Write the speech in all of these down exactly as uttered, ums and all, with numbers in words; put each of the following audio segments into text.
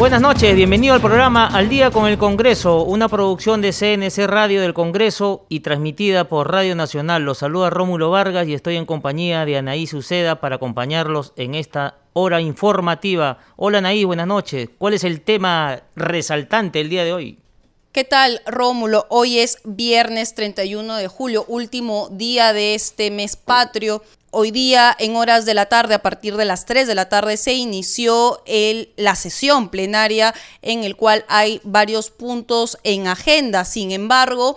Buenas noches, bienvenido al programa Al Día con el Congreso, una producción de C N C Radio del Congreso y transmitida por Radio Nacional. Los saluda Rómulo Vargas y estoy en compañía de Anaí Suceda para acompañarlos en esta hora informativa. Hola Anaí, buenas noches. ¿Cuál es el tema resaltante el día de hoy? ¿Qué tal, Rómulo? Hoy es viernes treinta y uno de julio, último día de este mes patrio. Hoy día, en horas de la tarde, a partir de las tres de la tarde, se inició el, la sesión plenaria en el cual hay varios puntos en agenda. Sin embargo,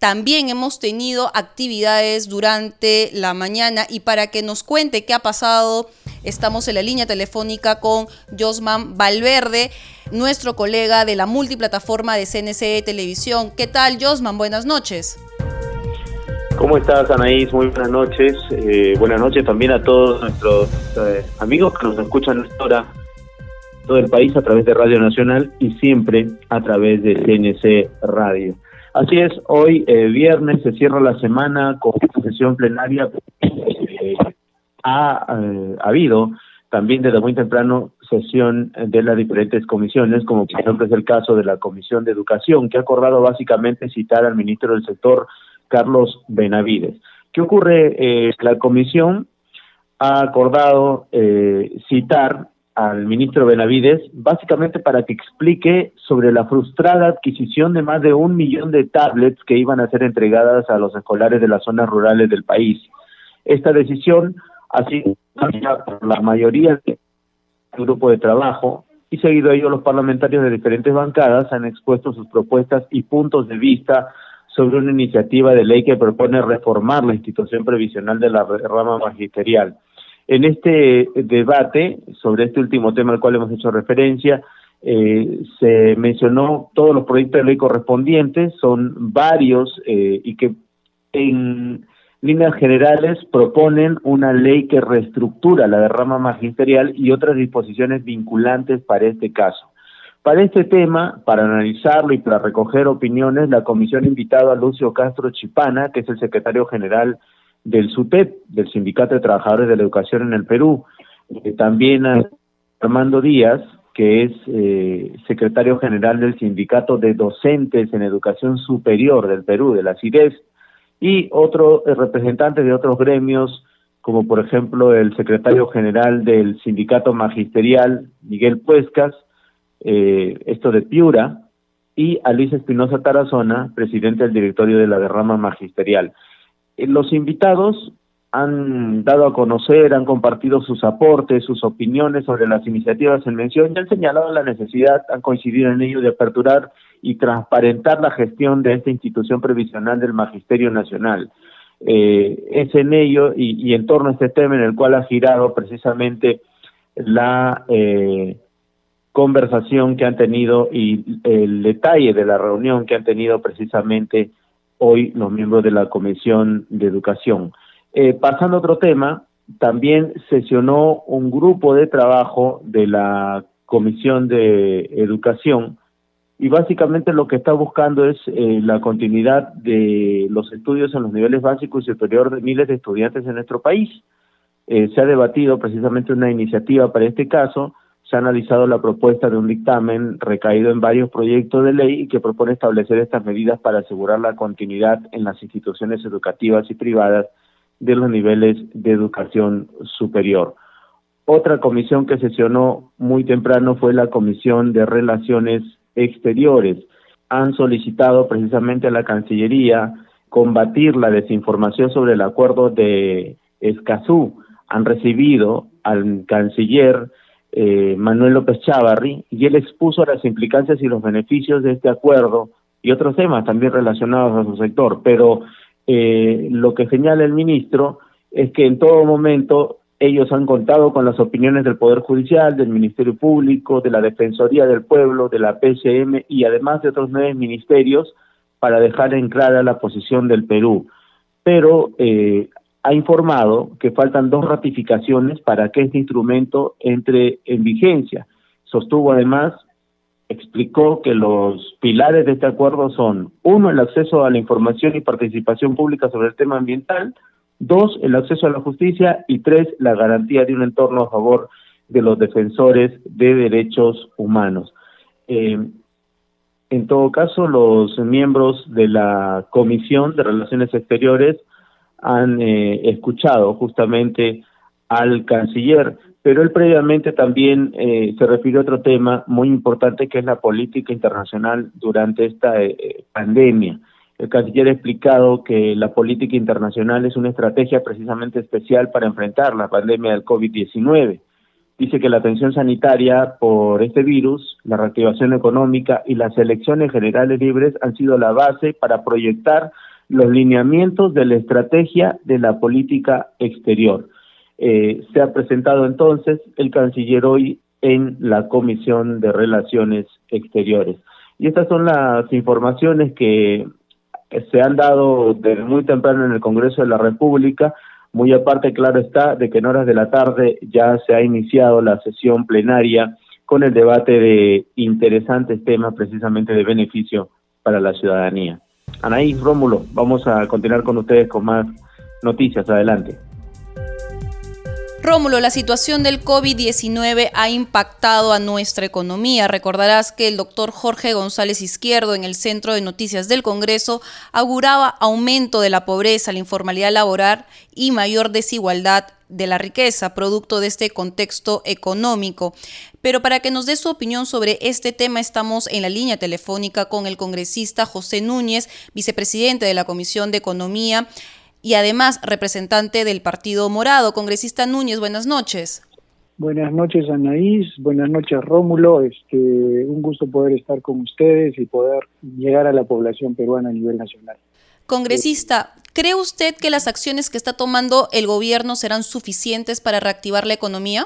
también hemos tenido actividades durante la mañana y para que nos cuente qué ha pasado, estamos en la línea telefónica con Josman Valverde, nuestro colega de la multiplataforma de C N C Televisión. ¿Qué tal, Josman? Buenas noches. ¿Cómo estás, Anaís? Muy buenas noches. Eh, buenas noches también a todos nuestros eh, amigos que nos escuchan a esta hora, todo el país a través de Radio Nacional y siempre a través de C N C Radio. Así es, hoy eh, viernes se cierra la semana con una sesión plenaria. Eh, ha eh, habido también desde muy temprano sesión de las diferentes comisiones, como por ejemplo es el caso de la Comisión de Educación, que ha acordado básicamente citar al ministro del sector, Carlos Benavides. ¿Qué ocurre? Eh, la comisión ha acordado eh, citar al ministro Benavides básicamente para que explique sobre la frustrada adquisición de más de un millón de tablets que iban a ser entregadas a los escolares de las zonas rurales del país. Esta decisión ha sido tomada por la mayoría del grupo de trabajo y seguido a ello los parlamentarios de diferentes bancadas han expuesto sus propuestas y puntos de vista sobre una iniciativa de ley que propone reformar la institución previsional de la rama magisterial. En este debate, sobre este último tema al cual hemos hecho referencia, eh, se mencionó todos los proyectos de ley correspondientes, son varios eh, y que en líneas generales proponen una ley que reestructura la rama magisterial y otras disposiciones vinculantes para este caso. Para este tema, para analizarlo y para recoger opiniones, la comisión ha invitado a Lucio Castro Chipana, que es el secretario general del SUTEP, del Sindicato de Trabajadores de la Educación en el Perú, eh, también a Armando Díaz, que es eh, secretario general del Sindicato de Docentes en Educación Superior del Perú, de la CIDES, y otros eh, representantes de otros gremios, como por ejemplo el secretario general del Sindicato Magisterial, Miguel Puescas, Eh, esto de Piura, y a Luis Espinosa Tarazona, presidente del directorio de la derrama magisterial. Eh, los invitados han dado a conocer, han compartido sus aportes, sus opiniones sobre las iniciativas en mención y han señalado la necesidad, han coincidido en ello, de aperturar y transparentar la gestión de esta institución previsional del Magisterio Nacional. Eh, es en ello y, y en torno a este tema en el cual ha girado precisamente la Eh, conversación que han tenido y el detalle de la reunión que han tenido precisamente hoy los miembros de la Comisión de Educación. Eh, pasando a otro tema, también sesionó un grupo de trabajo de la Comisión de Educación y básicamente lo que está buscando es eh, la continuidad de los estudios en los niveles básico y superior de miles de estudiantes en nuestro país. Eh, se ha debatido precisamente una iniciativa para este caso. Se ha analizado la propuesta de un dictamen recaído en varios proyectos de ley que propone establecer estas medidas para asegurar la continuidad en las instituciones educativas y privadas de los niveles de educación superior. Otra comisión que sesionó muy temprano fue la Comisión de Relaciones Exteriores. Han solicitado precisamente a la Cancillería combatir la desinformación sobre el acuerdo de Escazú. Han recibido al canciller Eh, Manuel López Chavarri, y él expuso las implicancias y los beneficios de este acuerdo y otros temas también relacionados a su sector, pero eh, lo que señala el ministro es que en todo momento Ellos han contado con las opiniones del Poder Judicial, del Ministerio Público, de la Defensoría del Pueblo, de la P C M y además de otros nueve ministerios para dejar en clara la posición del Perú. Pero eh, ha informado que faltan dos ratificaciones para que este instrumento entre en vigencia. Sostuvo además, explicó que los pilares de este acuerdo son, uno, el acceso a la información y participación pública sobre el tema ambiental, dos, el acceso a la justicia, y tres, la garantía de un entorno a favor de los defensores de derechos humanos. Eh, en todo caso, los miembros de la Comisión de Relaciones Exteriores han eh, escuchado justamente al canciller, pero él previamente también eh, se refirió a otro tema muy importante, que es la política internacional durante esta eh, pandemia. El canciller ha explicado que la política internacional es una estrategia precisamente especial para enfrentar la pandemia del COVID diecinueve. Dice que la atención sanitaria por este virus, la reactivación económica y las elecciones generales libres han sido la base para proyectar los lineamientos de la estrategia de la política exterior. Eh, se ha presentado entonces el canciller hoy en la Comisión de Relaciones Exteriores. Y estas son las informaciones que se han dado desde muy temprano en el Congreso de la República, muy aparte, claro está, de que en horas de la tarde ya se ha iniciado la sesión plenaria con el debate de interesantes temas precisamente de beneficio para la ciudadanía. Anaís, Rómulo, vamos a continuar con ustedes con más noticias. Adelante. Rómulo, la situación del COVID diecinueve ha impactado a nuestra economía. Recordarás que el doctor Jorge González Izquierdo en el Centro de Noticias del Congreso auguraba aumento de la pobreza, la informalidad laboral y mayor desigualdad de la riqueza, producto de este contexto económico. Pero para que nos dé su opinión sobre este tema, estamos en la línea telefónica con el congresista José Núñez, vicepresidente de la Comisión de Economía y además representante del Partido Morado. Congresista Núñez, buenas noches. Buenas noches, Anaís. Buenas noches, Rómulo. Este, un gusto poder estar con ustedes y poder llegar a la población peruana a nivel nacional. Congresista, ¿cree usted que las acciones que está tomando el gobierno serán suficientes para reactivar la economía?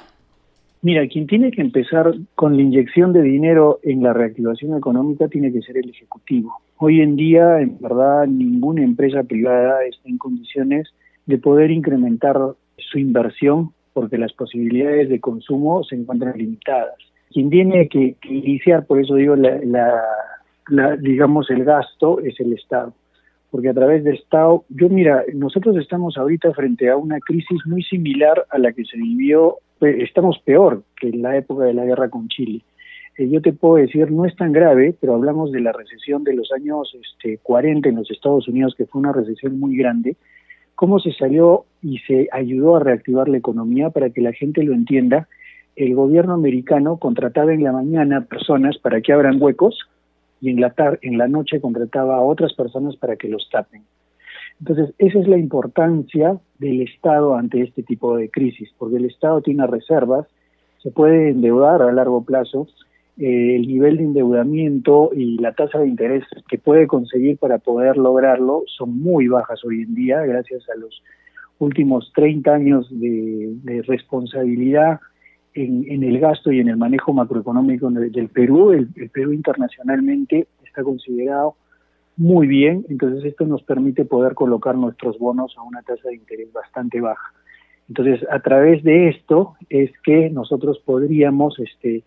Mira, quien tiene que empezar con la inyección de dinero en la reactivación económica tiene que ser el Ejecutivo. Hoy en día, en verdad, ninguna empresa privada está en condiciones de poder incrementar su inversión porque las posibilidades de consumo se encuentran limitadas. Quien tiene que, que iniciar, por eso digo, la, la, la, digamos, el gasto es el Estado. Porque a través del Estado, yo mira, nosotros estamos ahorita frente a una crisis muy similar a la que se vivió, estamos peor que en la época de la guerra con Chile. Eh, yo te puedo decir, no es tan grave, pero hablamos de la recesión de los años este, cuarenta en los Estados Unidos, que fue una recesión muy grande. Cómo se salió y se ayudó a reactivar la economía, para que la gente lo entienda. El gobierno americano contrataba en la mañana personas para que abran huecos y en la, tar- en la noche contrataba a otras personas para que los tapen. Entonces, esa es la importancia del Estado ante este tipo de crisis, porque el Estado tiene reservas, se puede endeudar a largo plazo. Eh, el nivel de endeudamiento y la tasa de interés que puede conseguir para poder lograrlo son muy bajas hoy en día, gracias a los últimos treinta años de, de responsabilidad en, en el gasto y en el manejo macroeconómico del Perú. El, el Perú internacionalmente está considerado muy bien, entonces esto nos permite poder colocar nuestros bonos a una tasa de interés bastante baja. Entonces, a través de esto es que nosotros podríamos este,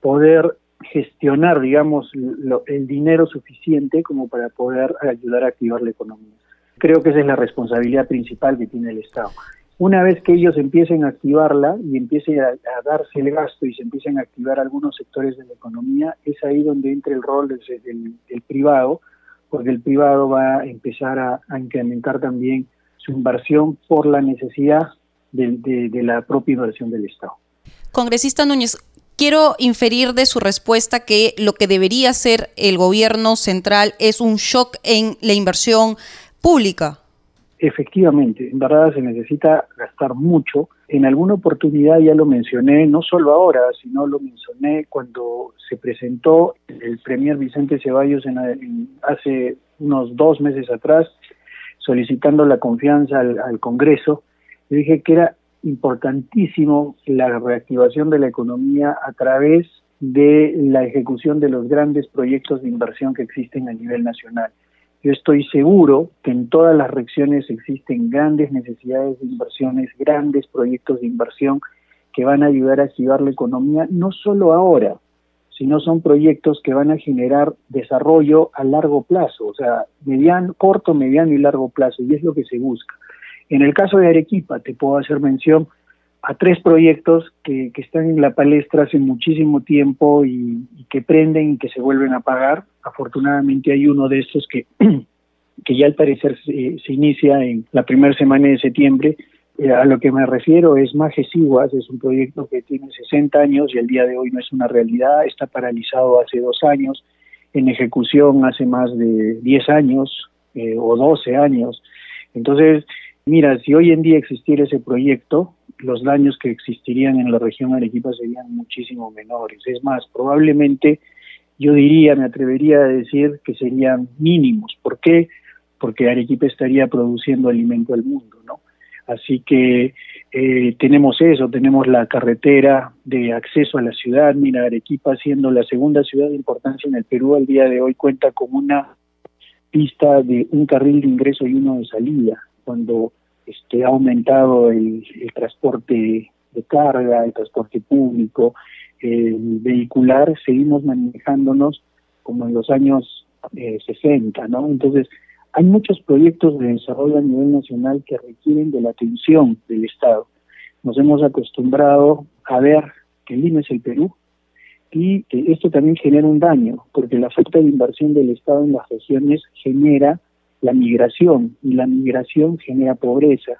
poder gestionar, digamos, lo, el dinero suficiente como para poder ayudar a activar la economía. Creo que esa es la responsabilidad principal que tiene el Estado. Una vez que ellos empiecen a activarla y empiece a, a darse el gasto y se empiecen a activar algunos sectores de la economía, es ahí donde entra el rol del, del, del privado, porque el privado va a empezar a, a incrementar también su inversión por la necesidad de, de, de la propia inversión del Estado. Congresista Núñez, quiero inferir de su respuesta que lo que debería hacer el gobierno central es un shock en la inversión pública. Efectivamente, en verdad se necesita gastar mucho. En alguna oportunidad ya lo mencioné, no solo ahora, sino lo mencioné cuando se presentó el premier Vicente Ceballos en, en, hace unos dos meses atrás, solicitando la confianza al, al Congreso. Le dije que era importantísimo la reactivación de la economía a través de la ejecución de los grandes proyectos de inversión que existen a nivel nacional. Yo estoy seguro que en todas las regiones existen grandes necesidades de inversiones, grandes proyectos de inversión que van a ayudar a activar la economía, no solo ahora, sino son proyectos que van a generar desarrollo a largo plazo, o sea, mediano, corto, mediano y largo plazo, y es lo que se busca. En el caso de Arequipa, te puedo hacer mención a tres proyectos que, que están en la palestra hace muchísimo tiempo y, y que prenden y que se vuelven a pagar. Afortunadamente hay uno de estos que, que ya al parecer se, se inicia en la primera semana de septiembre. Eh, a lo que me refiero es Majesiguas, es un proyecto que tiene sesenta años y al día de hoy no es una realidad, está paralizado hace dos años, en ejecución hace más de diez años eh, o doce años. Entonces, mira, si hoy en día existiera ese proyecto, los daños que existirían en la región Arequipa serían muchísimo menores. Es más, probablemente yo diría, me atrevería a decir que serían mínimos. ¿Por qué? Porque Arequipa estaría produciendo alimento al mundo, ¿no? Así que eh, tenemos eso, tenemos la carretera de acceso a la ciudad. Mira, Arequipa, siendo la segunda ciudad de importancia en el Perú, al día de hoy cuenta con una pista de un carril de ingreso y uno de salida, cuando Este, ha aumentado el, el transporte de carga, el transporte público, el vehicular, seguimos manejándonos como en los años eh, sesenta, ¿no? Entonces, hay muchos proyectos de desarrollo a nivel nacional que requieren de la atención del Estado. Nos hemos acostumbrado a ver que Lima es el Perú y que esto también genera un daño, porque la falta de inversión del Estado en las regiones genera la migración, y la migración genera pobreza.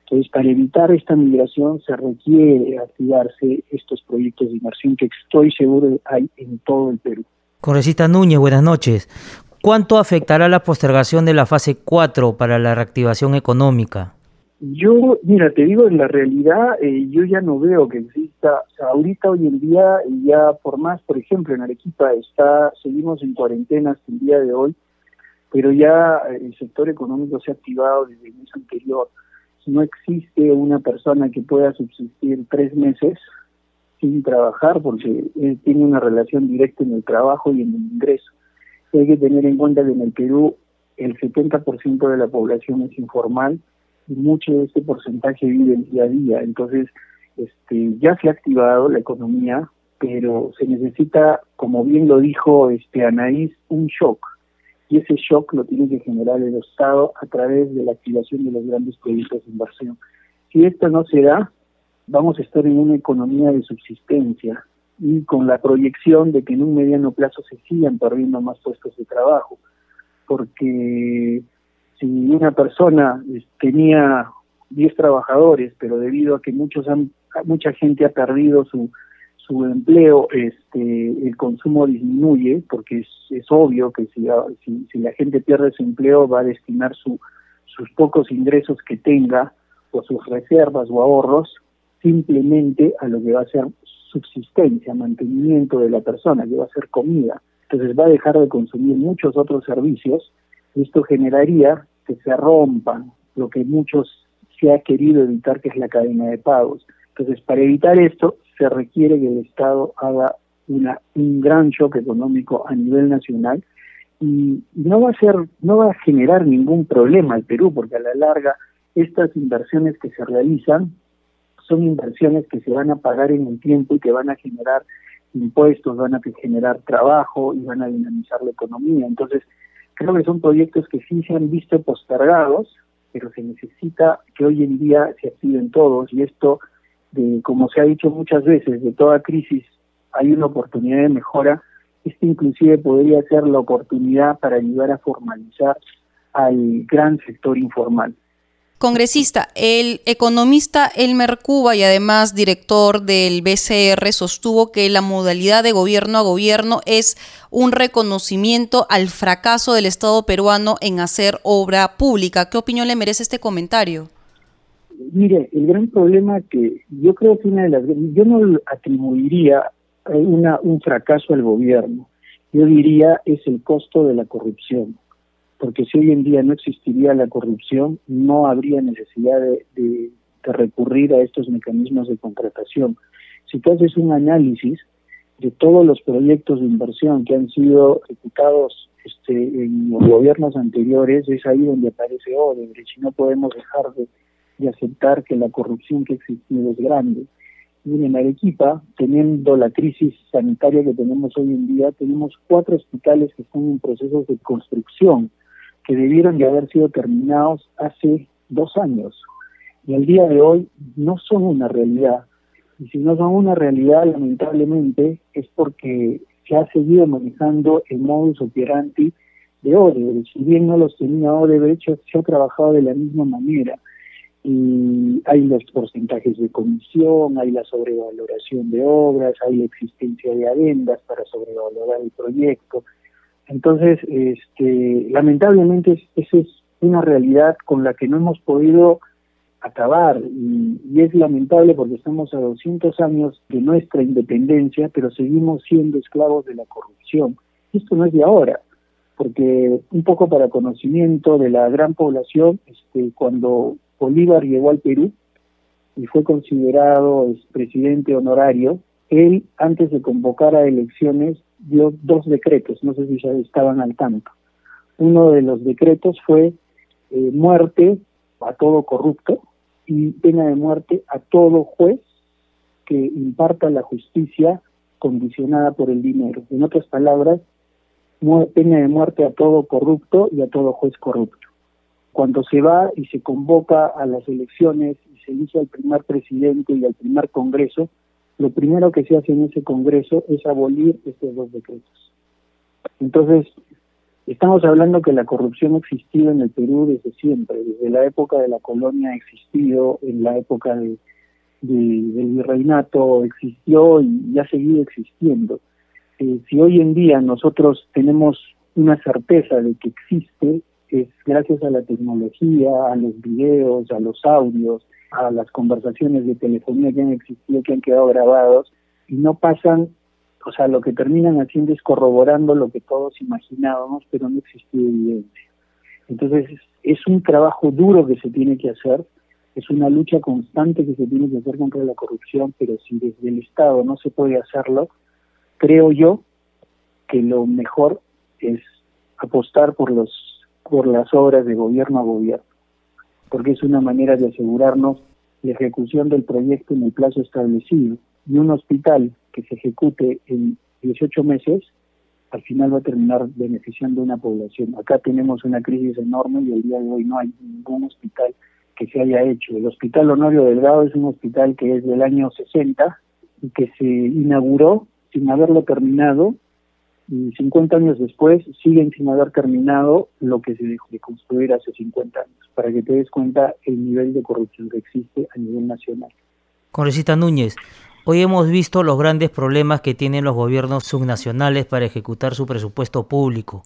Entonces, para evitar esta migración se requiere activarse estos proyectos de inversión que estoy seguro hay en todo el Perú. Congresista Núñez, buenas noches. ¿Cuánto afectará la postergación de la fase cuatro para la reactivación económica? Yo, mira, te digo, en la realidad eh, yo ya no veo que exista, o sea, ahorita hoy en día, ya por más, por ejemplo, en Arequipa está, seguimos en cuarentena hasta el día de hoy, pero ya el sector económico se ha activado desde el mes anterior. No existe una persona que pueda subsistir tres meses sin trabajar, porque él tiene una relación directa en el trabajo y en el ingreso. Hay que tener en cuenta que en el Perú el setenta por ciento de la población es informal y mucho de este porcentaje vive el día a día. Entonces, este, ya se ha activado la economía, pero se necesita, como bien lo dijo este Anaís, un shock. Y ese shock lo tiene que generar el Estado a través de la activación de los grandes proyectos de inversión. Si esto no se da, vamos a estar en una economía de subsistencia y con la proyección de que en un mediano plazo se sigan perdiendo más puestos de trabajo. Porque si una persona tenía diez trabajadores, pero debido a que muchos han, mucha gente ha perdido su... su empleo, este, el consumo disminuye, porque es, es obvio que si, si, si la gente pierde su empleo va a destinar su, sus pocos ingresos que tenga o sus reservas o ahorros simplemente a lo que va a ser subsistencia, mantenimiento de la persona, que va a ser comida. Entonces va a dejar de consumir muchos otros servicios y esto generaría que se rompan lo que muchos se ha querido evitar, que es la cadena de pagos. Entonces, para evitar esto, se requiere que el Estado haga una, un gran shock económico a nivel nacional y no va a ser, no va a generar ningún problema al Perú, porque a la larga estas inversiones que se realizan son inversiones que se van a pagar en el tiempo y que van a generar impuestos, van a generar trabajo y van a dinamizar la economía. Entonces, creo que son proyectos que sí se han visto postergados, pero se necesita que hoy en día se activen todos y esto... De, como se ha dicho muchas veces, de toda crisis hay una oportunidad de mejora. Esta inclusive podría ser la oportunidad para ayudar a formalizar al gran sector informal. Congresista, el economista Elmer Cuba y además director del B C R sostuvo que la modalidad de gobierno a gobierno es un reconocimiento al fracaso del Estado peruano en hacer obra pública. ¿Qué opinión le merece este comentario? Mire, el gran problema que yo creo que una de las... Yo no atribuiría una, un fracaso al gobierno. Yo diría es el costo de la corrupción. Porque si hoy en día no existiría la corrupción, no habría necesidad de, de, que recurrir a estos mecanismos de contratación. Si tú haces un análisis de todos los proyectos de inversión que han sido ejecutados este, en los gobiernos anteriores, es ahí donde aparece Odebrecht, y no podemos dejar de, de aceptar que la corrupción que ha existido es grande. Miren, en Arequipa, teniendo la crisis sanitaria que tenemos hoy en día, tenemos cuatro hospitales que están en procesos de construcción, que debieron de haber sido terminados hace dos años, y al día de hoy no son una realidad. Y si no son una realidad, lamentablemente, es porque se ha seguido manejando el modus operandi de Odebrecht. Si bien no los tenía Odebrecht, se ha trabajado de la misma manera. Y hay los porcentajes de comisión, hay la sobrevaloración de obras, hay la existencia de adendas para sobrevalorar el proyecto. Entonces, este, lamentablemente, esa es una realidad con la que no hemos podido acabar, y, y es lamentable porque estamos a doscientos años de nuestra independencia, pero seguimos siendo esclavos de la corrupción. Esto no es de ahora, porque un poco para conocimiento de la gran población, este, cuando Bolívar llegó al Perú y fue considerado presidente honorario, él, antes de convocar a elecciones, dio dos decretos, no sé si ya estaban al tanto. Uno de los decretos fue eh, muerte a todo corrupto y pena de muerte a todo juez que imparta la justicia condicionada por el dinero. En otras palabras, pena de muerte a todo corrupto y a todo juez corrupto. Cuando se va y se convoca a las elecciones y se elige al primer presidente y al primer congreso, lo primero que se hace en ese congreso es abolir estos dos decretos. Entonces, estamos hablando que la corrupción ha existido en el Perú desde siempre, desde la época de la colonia ha existido, en la época de, de, del virreinato existió y, y ha seguido existiendo. Eh, si hoy en día nosotros tenemos una certeza de que existe, es gracias a la tecnología, a los videos, a los audios, a las conversaciones de telefonía que han existido, que han quedado grabados, y no pasan, o sea, lo que terminan haciendo es corroborando lo que todos imaginábamos, pero no existía evidencia. Entonces, es un trabajo duro que se tiene que hacer, es una lucha constante que se tiene que hacer contra la corrupción, pero si desde el Estado no se puede hacerlo, creo yo que lo mejor es apostar por los por las obras de gobierno a gobierno, porque es una manera de asegurarnos la ejecución del proyecto en el plazo establecido. Y un hospital que se ejecute en dieciocho meses, al final va a terminar beneficiando a una población. Acá tenemos una crisis enorme y al día de hoy no hay ningún hospital que se haya hecho. El Hospital Honorio Delgado es un hospital que es del año sesenta y que se inauguró sin haberlo terminado, y cincuenta años después siguen sin haber terminado lo que se dejó de construir hace cincuenta años, para que te des cuenta el nivel de corrupción que existe a nivel nacional. Congresista Núñez, hoy hemos visto los grandes problemas que tienen los gobiernos subnacionales para ejecutar su presupuesto público,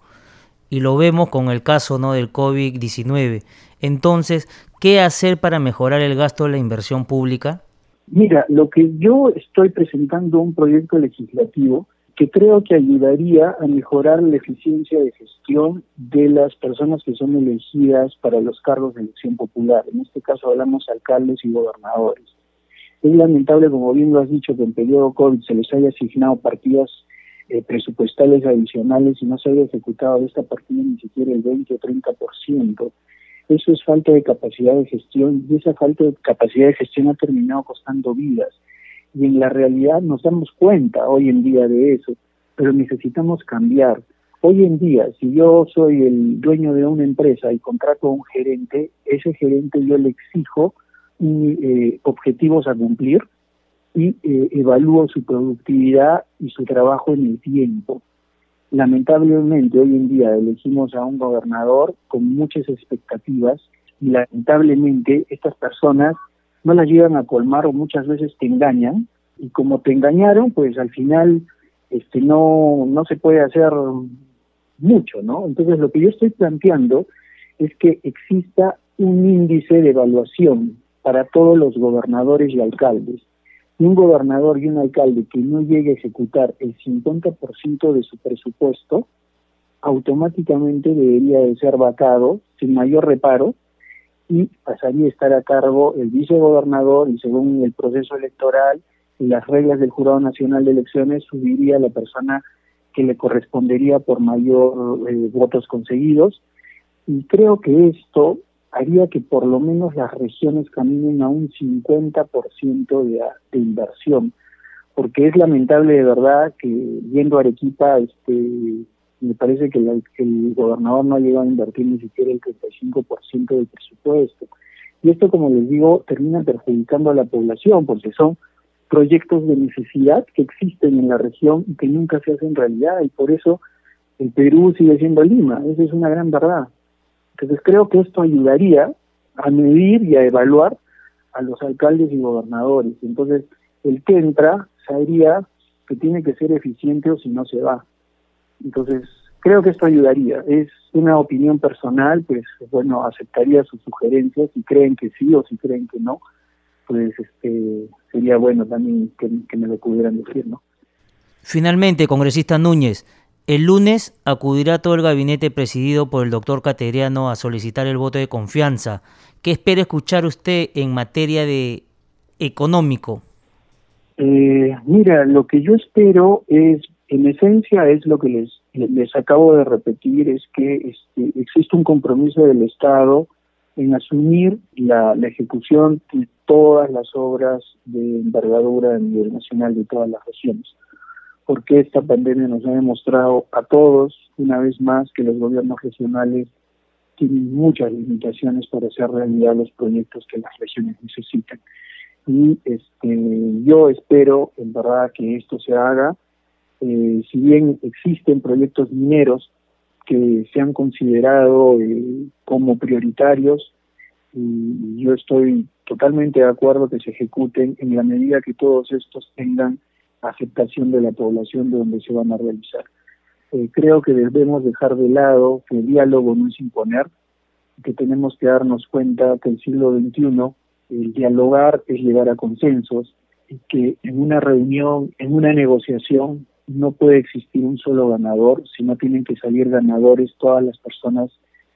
y lo vemos con el caso, ¿no?, del COVID diecinueve. Entonces, ¿qué hacer para mejorar el gasto de la inversión pública? Mira, lo que yo estoy presentando un proyecto legislativo que creo que ayudaría a mejorar la eficiencia de gestión de las personas que son elegidas para los cargos de elección popular. En este caso hablamos alcaldes y gobernadores. Es lamentable, como bien lo has dicho, que en periodo COVID se les haya asignado partidas eh, presupuestales adicionales y no se haya ejecutado de esta partida ni siquiera el veinte o treinta por ciento. Eso es falta de capacidad de gestión, y esa falta de capacidad de gestión ha terminado costando vidas. Y en la realidad nos damos cuenta hoy en día de eso, pero necesitamos cambiar. Hoy en día, si yo soy el dueño de una empresa y contrato a un gerente, ese gerente yo le exijo y, eh, objetivos a cumplir y eh, evalúo su productividad y su trabajo en el tiempo. Lamentablemente hoy en día elegimos a un gobernador con muchas expectativas y lamentablemente estas personas no las llegan a colmar o muchas veces te engañan, y como te engañaron, pues al final este no, no se puede hacer mucho, ¿no? Entonces lo que yo estoy planteando es que exista un índice de evaluación para todos los gobernadores y alcaldes. Y un gobernador y un alcalde que no llegue a ejecutar el cincuenta por ciento de su presupuesto, automáticamente debería de ser vacado sin mayor reparo, y pasaría a estar a cargo el vicegobernador, y según el proceso electoral y las reglas del Jurado Nacional de Elecciones, subiría la persona que le correspondería por mayor eh, votos conseguidos. Y creo que esto haría que por lo menos las regiones caminen a un cincuenta por ciento de, de inversión, porque es lamentable de verdad que viendo Arequipa, este, me parece que, la, que el gobernador no ha llegado a invertir ni siquiera el treinta y cinco por ciento del presupuesto. Y esto, como les digo, termina perjudicando a la población, porque son proyectos de necesidad que existen en la región y que nunca se hacen realidad, y por eso el Perú sigue siendo Lima. Esa es una gran verdad. Entonces creo que esto ayudaría a medir y a evaluar a los alcaldes y gobernadores. Entonces el que entra sabría que tiene que ser eficiente o si no se va. Entonces creo que esto ayudaría. Es una opinión personal, pues bueno, aceptaría sus sugerencias, si creen que sí o si creen que no, pues este sería bueno también que, que me lo pudieran decir, ¿no? Finalmente, congresista Núñez, el lunes acudirá todo el gabinete presidido por el doctor Cateriano a solicitar el voto de confianza. ¿Qué espera escuchar usted en materia de económico? Eh, mira, lo que yo espero es, en esencia, es lo que les, les acabo de repetir, es que este, existe un compromiso del Estado en asumir la, la ejecución de todas las obras de envergadura a nivel nacional de todas las regiones, porque esta pandemia nos ha demostrado a todos, una vez más, que los gobiernos regionales tienen muchas limitaciones para hacer realidad los proyectos que las regiones necesitan. Y este, yo espero, en verdad, que esto se haga. Eh, si bien existen proyectos mineros que se han considerado eh, como prioritarios, y yo estoy totalmente de acuerdo que se ejecuten en la medida que todos estos tengan aceptación de la población de donde se van a realizar. Eh, creo que debemos dejar de lado que el diálogo no es imponer, que tenemos que darnos cuenta que el siglo veintiuno, el dialogar es llegar a consensos, y que en una reunión, en una negociación, no puede existir un solo ganador, sino tienen que salir ganadores todas las personas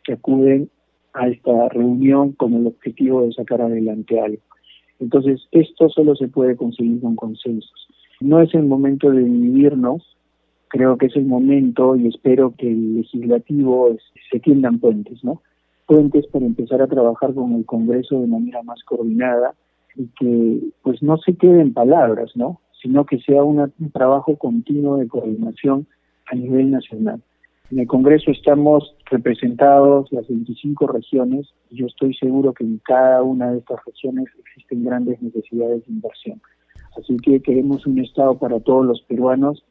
que acuden a esta reunión con el objetivo de sacar adelante algo. Entonces, esto solo se puede conseguir con consensos. No es el momento de dividirnos, creo que es el momento, y espero que el legislativo se tiendan puentes, ¿no? Puentes para empezar a trabajar con el Congreso de manera más coordinada y que pues no se quede en palabras, ¿no? Sino que sea una, un trabajo continuo de coordinación a nivel nacional. En el Congreso estamos representados las veinticinco regiones, y yo estoy seguro que en cada una de estas regiones existen grandes necesidades de inversión. Así que queremos un Estado para todos los peruanos,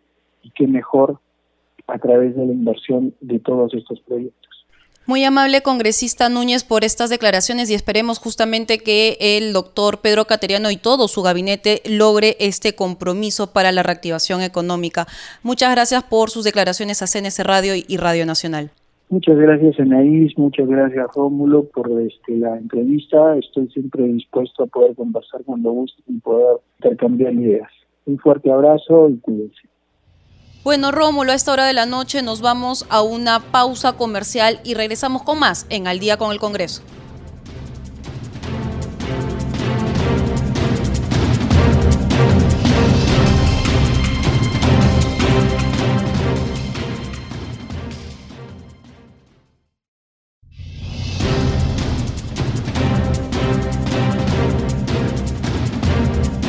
y qué mejor a través de la inversión de todos estos proyectos. Muy amable congresista Núñez por estas declaraciones, y esperemos justamente que el doctor Pedro Cateriano y todo su gabinete logre este compromiso para la reactivación económica. Muchas gracias por sus declaraciones a C N S Radio y Radio Nacional. Muchas gracias, Anaís, muchas gracias, Rómulo, por este, la entrevista. Estoy siempre dispuesto a poder conversar cuando guste y poder intercambiar ideas. Un fuerte abrazo y cuídense. Bueno, Rómulo, a esta hora de la noche nos vamos a una pausa comercial y regresamos con más en Al Día con el Congreso.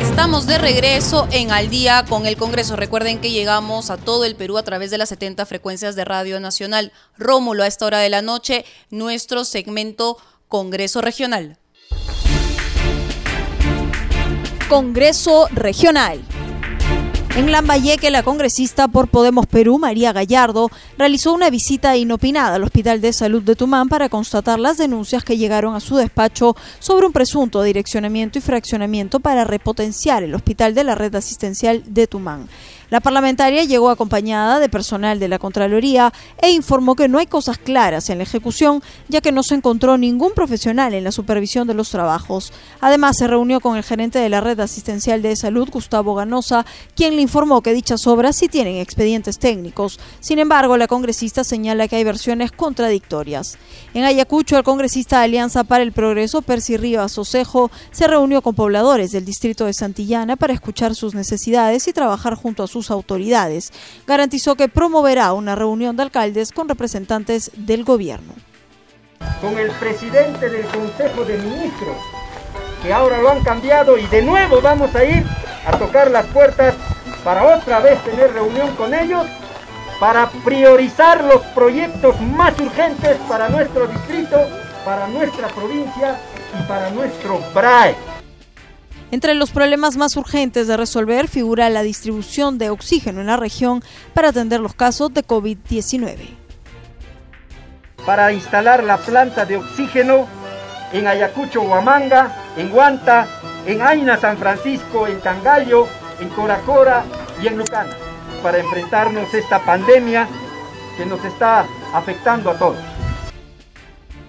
Estamos de regreso en Al Día con el Congreso. Recuerden que llegamos a todo el Perú a través de las setenta frecuencias de Radio Nacional. Rómulo, a esta hora de la noche, nuestro segmento Congreso Regional. Congreso Regional. En Lambayeque, la congresista por Podemos Perú, María Gallardo, realizó una visita inopinada al Hospital de Salud de Tumán para constatar las denuncias que llegaron a su despacho sobre un presunto direccionamiento y fraccionamiento para repotenciar el hospital de la red asistencial de Tumán. La parlamentaria llegó acompañada de personal de la Contraloría e informó que no hay cosas claras en la ejecución, ya que no se encontró ningún profesional en la supervisión de los trabajos. Además, se reunió con el gerente de la Red Asistencial de Salud, Gustavo Ganosa, quien le informó que dichas obras sí tienen expedientes técnicos. Sin embargo, la congresista señala que hay versiones contradictorias. En Ayacucho, el congresista de Alianza para el Progreso, Percy Rivas Osejo, se reunió con pobladores del distrito de Santillana para escuchar sus necesidades y trabajar junto a sus autoridades. Garantizó que promoverá una reunión de alcaldes con representantes del gobierno. Con el presidente del Consejo de Ministros, que ahora lo han cambiado, y de nuevo vamos a ir a tocar las puertas para otra vez tener reunión con ellos, para priorizar los proyectos más urgentes para nuestro distrito, para nuestra provincia y para nuestro B R A E. Entre los problemas más urgentes de resolver figura la distribución de oxígeno en la región para atender los casos de COVID diecinueve. Para instalar la planta de oxígeno en Ayacucho, Huamanga, en Huanta, en Aina, San Francisco, en Cangallo, en Coracora y en Lucana, para enfrentarnos a esta pandemia que nos está afectando a todos.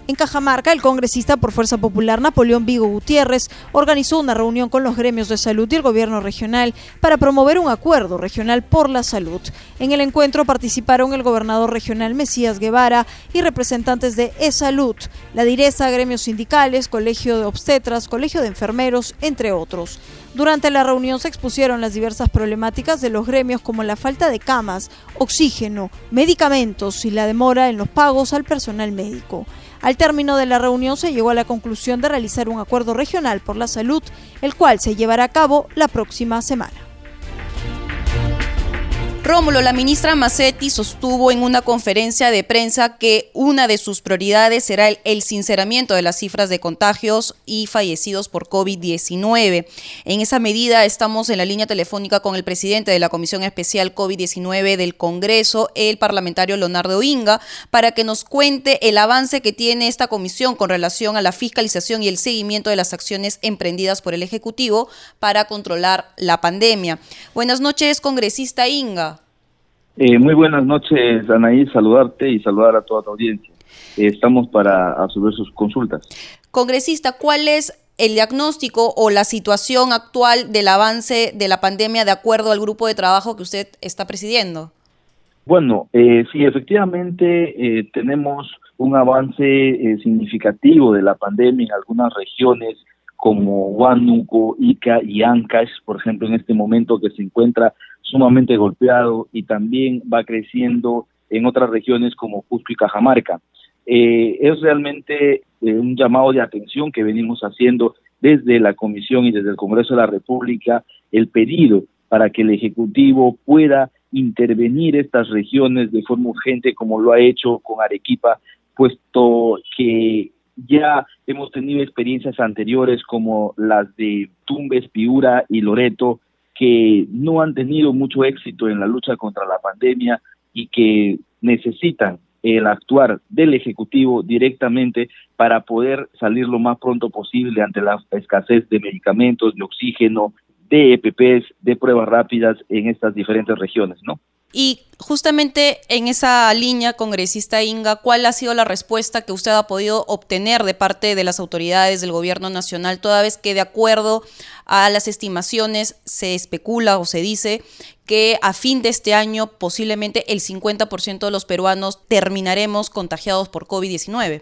En Cajamarca, el congresista por Fuerza Popular, Napoleón Vigo Gutiérrez, organizó una reunión con los gremios de salud y el gobierno regional para promover un acuerdo regional por la salud. En el encuentro participaron el gobernador regional Mesías Guevara y representantes de E Salud, la Diresa, gremios sindicales, Colegio de Obstetras, Colegio de Enfermeros, entre otros. Durante la reunión se expusieron las diversas problemáticas de los gremios, como la falta de camas, oxígeno, medicamentos y la demora en los pagos al personal médico. Al término de la reunión se llegó a la conclusión de realizar un acuerdo regional por la salud, el cual se llevará a cabo la próxima semana. Rómulo, la ministra Mazzetti sostuvo en una conferencia de prensa que una de sus prioridades será el, el sinceramiento de las cifras de contagios y fallecidos por COVID diecinueve. En esa medida estamos en la línea telefónica con el presidente de la Comisión Especial COVID diecinueve del Congreso, el parlamentario Leonardo Inga, para que nos cuente el avance que tiene esta comisión con relación a la fiscalización y el seguimiento de las acciones emprendidas por el Ejecutivo para controlar la pandemia. Buenas noches, congresista Inga. Eh, muy buenas noches, Anaí, saludarte y saludar a toda tu audiencia. Eh, estamos para absorber sus consultas. Congresista, ¿cuál es el diagnóstico o la situación actual del avance de la pandemia de acuerdo al grupo de trabajo que usted está presidiendo? Bueno, eh, sí, efectivamente eh, tenemos un avance eh, significativo de la pandemia en algunas regiones como Huánuco, Ica y Ancash, por ejemplo, en este momento que se encuentra sumamente golpeado, y también va creciendo en otras regiones como Cusco y Cajamarca. Eh, es realmente eh, un llamado de atención que venimos haciendo desde la Comisión y desde el Congreso de la República, el pedido para que el Ejecutivo pueda intervenir estas regiones de forma urgente como lo ha hecho con Arequipa, puesto que ya hemos tenido experiencias anteriores como las de Tumbes, Piura y Loreto, que no han tenido mucho éxito en la lucha contra la pandemia y que necesitan el actuar del Ejecutivo directamente para poder salir lo más pronto posible ante la escasez de medicamentos, de oxígeno, de E P P s, de pruebas rápidas en estas diferentes regiones, ¿no? Y justamente en esa línea, congresista Inga, ¿cuál ha sido la respuesta que usted ha podido obtener de parte de las autoridades del gobierno nacional, toda vez que de acuerdo a las estimaciones se especula o se dice que a fin de este año posiblemente el cincuenta por ciento de los peruanos terminaremos contagiados por COVID diecinueve?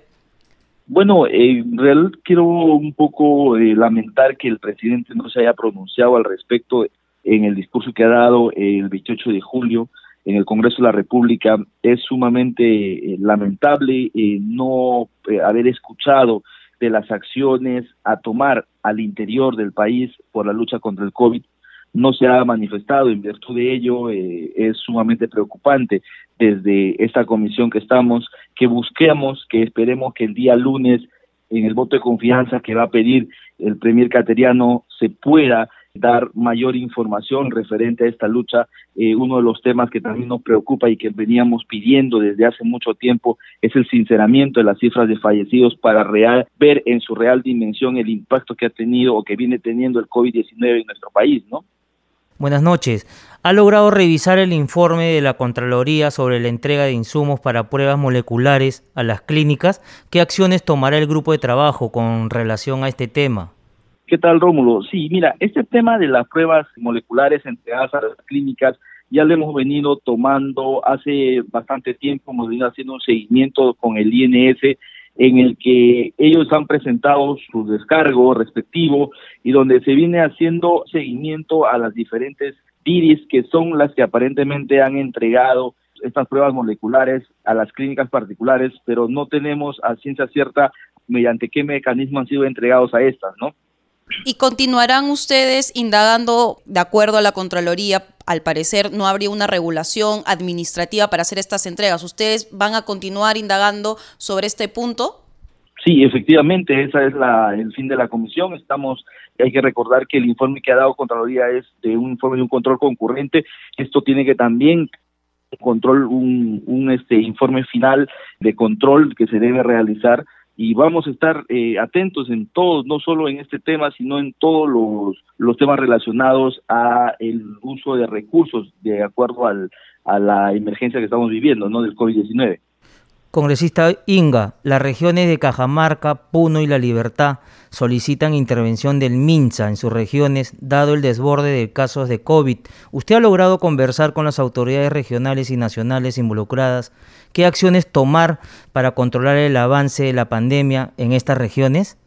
Bueno, eh, en realidad quiero un poco eh, lamentar que el presidente no se haya pronunciado al respecto en el discurso que ha dado el veintiocho de julio en el Congreso de la República. Es sumamente eh, lamentable eh, no eh, haber escuchado de las acciones a tomar al interior del país por la lucha contra el COVID. No se ha manifestado. En virtud de ello eh, es sumamente preocupante desde esta comisión que estamos, que busquemos, que esperemos que el día lunes, en el voto de confianza que va a pedir el Premier Cateriano, se pueda dar mayor información referente a esta lucha. Eh, uno de los temas que también nos preocupa y que veníamos pidiendo desde hace mucho tiempo es el sinceramiento de las cifras de fallecidos para real, ver en su real dimensión el impacto que ha tenido o que viene teniendo el COVID diecinueve en nuestro país, ¿no? Buenas noches. ¿Ha logrado revisar el informe de la Contraloría sobre la entrega de insumos para pruebas moleculares a las clínicas? ¿Qué acciones tomará el grupo de trabajo con relación a este tema? ¿Qué tal, Rómulo? Sí, mira, este tema de las pruebas moleculares entregadas a las clínicas ya lo hemos venido tomando hace bastante tiempo, hemos venido haciendo un seguimiento con el I N S en el que ellos han presentado su descargo respectivo y donde se viene haciendo seguimiento a las diferentes D I R I S que son las que aparentemente han entregado estas pruebas moleculares a las clínicas particulares, pero no tenemos a ciencia cierta mediante qué mecanismo han sido entregados a estas, ¿no? ¿Y continuarán ustedes indagando de acuerdo a la Contraloría? Al parecer no habría una regulación administrativa para hacer estas entregas. ¿Ustedes van a continuar indagando sobre este punto? Sí, efectivamente, ese es la, el fin de la comisión. Estamos, hay que recordar que el informe que ha dado Contraloría es de un informe de un control concurrente. Esto tiene que también control un, un este informe final de control que se debe realizar y vamos a estar eh, atentos en todos, no solo en este tema, sino en todos los, los temas relacionados a el uso de recursos de acuerdo al, a la emergencia que estamos viviendo, ¿no?, del COVID diecinueve. Congresista Inga, las regiones de Cajamarca, Puno y La Libertad solicitan intervención del MINSA en sus regiones, dado el desborde de casos de COVID. ¿Usted ha logrado conversar con las autoridades regionales y nacionales involucradas? ¿Qué acciones tomar para controlar el avance de la pandemia en estas regiones?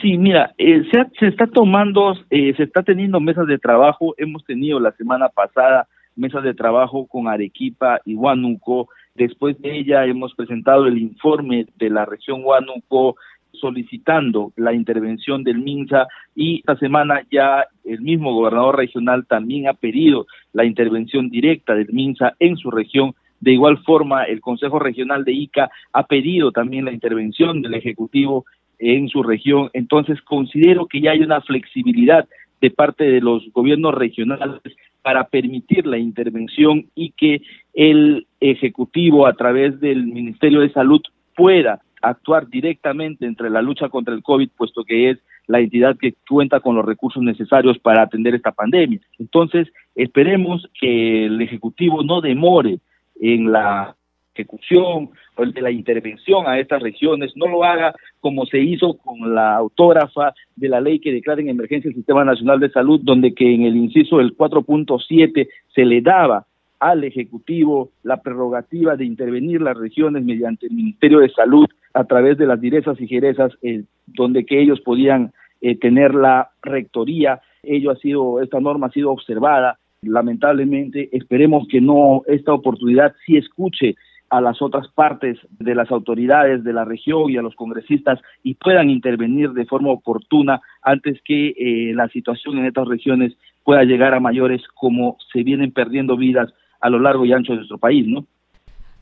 Sí, mira, eh, se, ha, se está tomando, eh, se está teniendo mesas de trabajo. Hemos tenido la semana pasada mesas de trabajo con Arequipa y Huánuco. Después de ella hemos presentado el informe de la región Huánuco solicitando la intervención del MINSA y esta semana ya el mismo gobernador regional también ha pedido la intervención directa del MINSA en su región. De igual forma, el Consejo Regional de Ica ha pedido también la intervención del Ejecutivo en su región. Entonces, considero que ya hay una flexibilidad de parte de los gobiernos regionales para permitir la intervención y que el Ejecutivo a través del Ministerio de Salud pueda actuar directamente entre la lucha contra el COVID, puesto que es la entidad que cuenta con los recursos necesarios para atender esta pandemia. Entonces, esperemos que el Ejecutivo no demore en la ejecución o el de la intervención a estas regiones, no lo haga como se hizo con la autógrafa de la ley que declara en emergencia el Sistema Nacional de Salud, donde que en el inciso del cuatro punto siete se le daba al Ejecutivo la prerrogativa de intervenir las regiones mediante el Ministerio de Salud a través de las direzas y jerezas, eh, donde que ellos podían eh, tener la rectoría. Ello ha sido, esta norma ha sido observada. Lamentablemente, esperemos que no esta oportunidad sí escuche a las otras partes de las autoridades de la región y a los congresistas y puedan intervenir de forma oportuna antes que eh, la situación en estas regiones pueda llegar a mayores, como se vienen perdiendo vidas a lo largo y ancho de nuestro país, ¿no?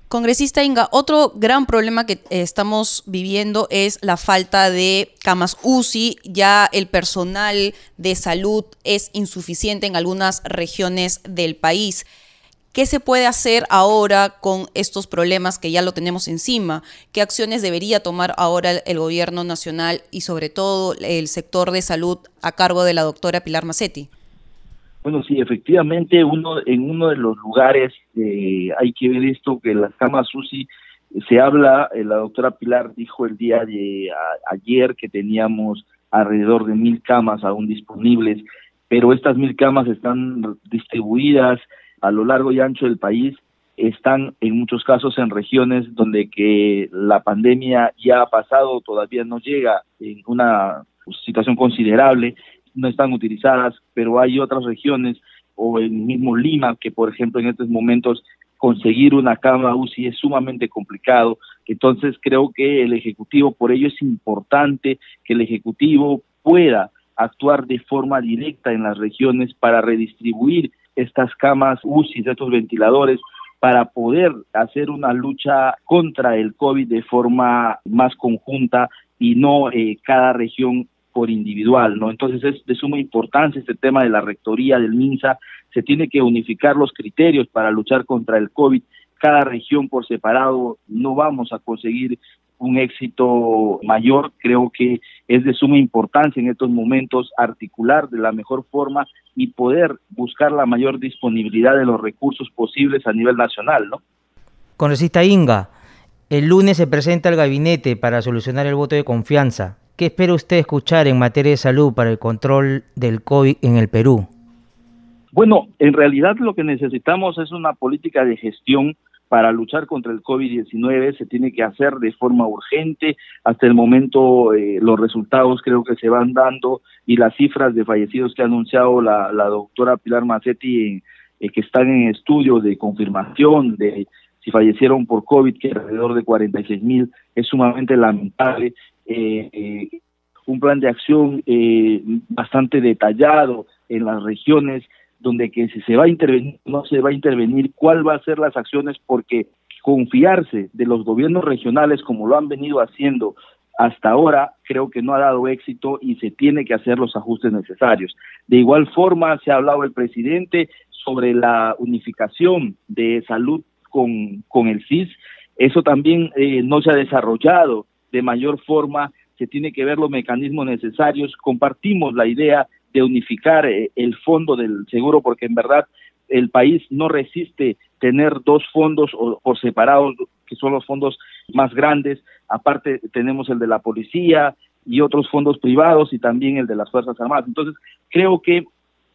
Congresista Inga, otro gran problema que estamos viviendo es la falta de camas U C I. Ya el personal de salud es insuficiente en algunas regiones del país. ¿Qué se puede hacer ahora con estos problemas que ya lo tenemos encima? ¿Qué acciones debería tomar ahora el gobierno nacional y sobre todo el sector de salud a cargo de la doctora Pilar Mazzetti? Bueno, sí, efectivamente, uno en uno de los lugares eh, hay que ver esto, que las camas U C I se habla, eh, la doctora Pilar dijo el día de a, ayer que teníamos alrededor de mil camas aún disponibles, pero estas mil camas están distribuidas a lo largo y ancho del país, están en muchos casos en regiones donde que la pandemia ya ha pasado, todavía no llega en una situación considerable, no están utilizadas, pero hay otras regiones, o el mismo Lima, que por ejemplo en estos momentos conseguir una cama U C I es sumamente complicado. Entonces creo que el Ejecutivo, por ello es importante que el Ejecutivo pueda actuar de forma directa en las regiones para redistribuir estas camas U C I, estos ventiladores, para poder hacer una lucha contra el COVID de forma más conjunta y no eh, cada región por individual, ¿no? Entonces es de suma importancia este tema de la rectoría del MINSA. Se tiene que unificar los criterios para luchar contra el COVID. Cada región por separado no vamos a conseguir un éxito mayor. Creo que es de suma importancia en estos momentos articular de la mejor forma y poder buscar la mayor disponibilidad de los recursos posibles a nivel nacional, ¿no? Congresista Inga, el lunes se presenta el gabinete para solucionar el voto de confianza. ¿Qué espera usted escuchar en materia de salud para el control del COVID en el Perú? Bueno, en realidad lo que necesitamos es una política de gestión para luchar contra el COVID diecinueve. Se tiene que hacer de forma urgente. Hasta el momento eh, los resultados creo que se van dando y las cifras de fallecidos que ha anunciado la, la doctora Pilar Mazzetti eh, que están en estudios de confirmación de si fallecieron por COVID, que alrededor de cuarenta y seis mil, es sumamente lamentable. Eh, eh, un plan de acción eh, bastante detallado en las regiones donde que si se va a intervenir, no se va a intervenir, cuál va a ser las acciones, porque confiarse de los gobiernos regionales como lo han venido haciendo hasta ahora, creo que no ha dado éxito y se tiene que hacer los ajustes necesarios. De igual forma, se ha hablado el presidente sobre la unificación de salud con, con el C I S. Eso también eh, no se ha desarrollado de mayor forma. Se tiene que ver los mecanismos necesarios. Compartimos la idea de unificar el fondo del seguro, porque en verdad el país no resiste tener dos fondos por separados, que son los fondos más grandes. Aparte tenemos el de la policía y otros fondos privados y también el de las Fuerzas Armadas. Entonces creo que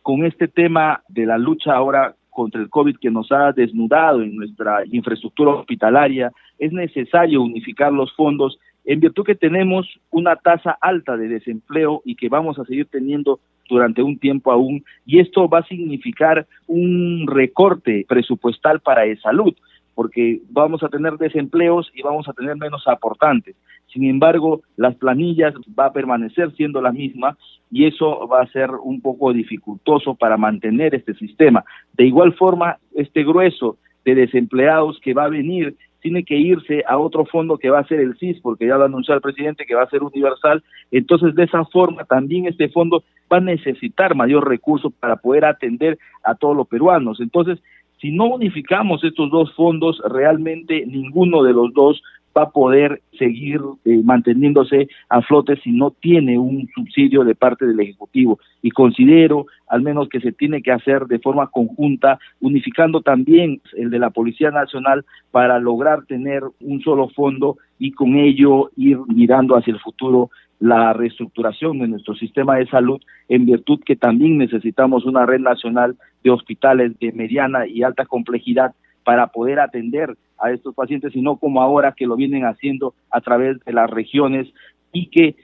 con este tema de la lucha ahora contra el COVID, que nos ha desnudado en nuestra infraestructura hospitalaria, es necesario unificar los fondos, en virtud que tenemos una tasa alta de desempleo y que vamos a seguir teniendo durante un tiempo aún, y esto va a significar un recorte presupuestal para el salud, porque vamos a tener desempleos y vamos a tener menos aportantes. Sin embargo, las planillas va a permanecer siendo las mismas y eso va a ser un poco dificultoso para mantener este sistema. De igual forma, este grueso de desempleados que va a venir tiene que irse a otro fondo que va a ser el C I S, porque ya lo anunció el presidente que va a ser universal. Entonces, de esa forma, también este fondo va a necesitar mayor recurso para poder atender a todos los peruanos. Entonces, si no unificamos estos dos fondos, realmente ninguno de los dos va a poder seguir eh, manteniéndose a flote si no tiene un subsidio de parte del Ejecutivo. Y considero, al menos, que se tiene que hacer de forma conjunta, unificando también el de la Policía Nacional para lograr tener un solo fondo y con ello ir mirando hacia el futuro la reestructuración de nuestro sistema de salud, en virtud que también necesitamos una red nacional de hospitales de mediana y alta complejidad para poder atender a estos pacientes, sino como ahora que lo vienen haciendo a través de las regiones, y que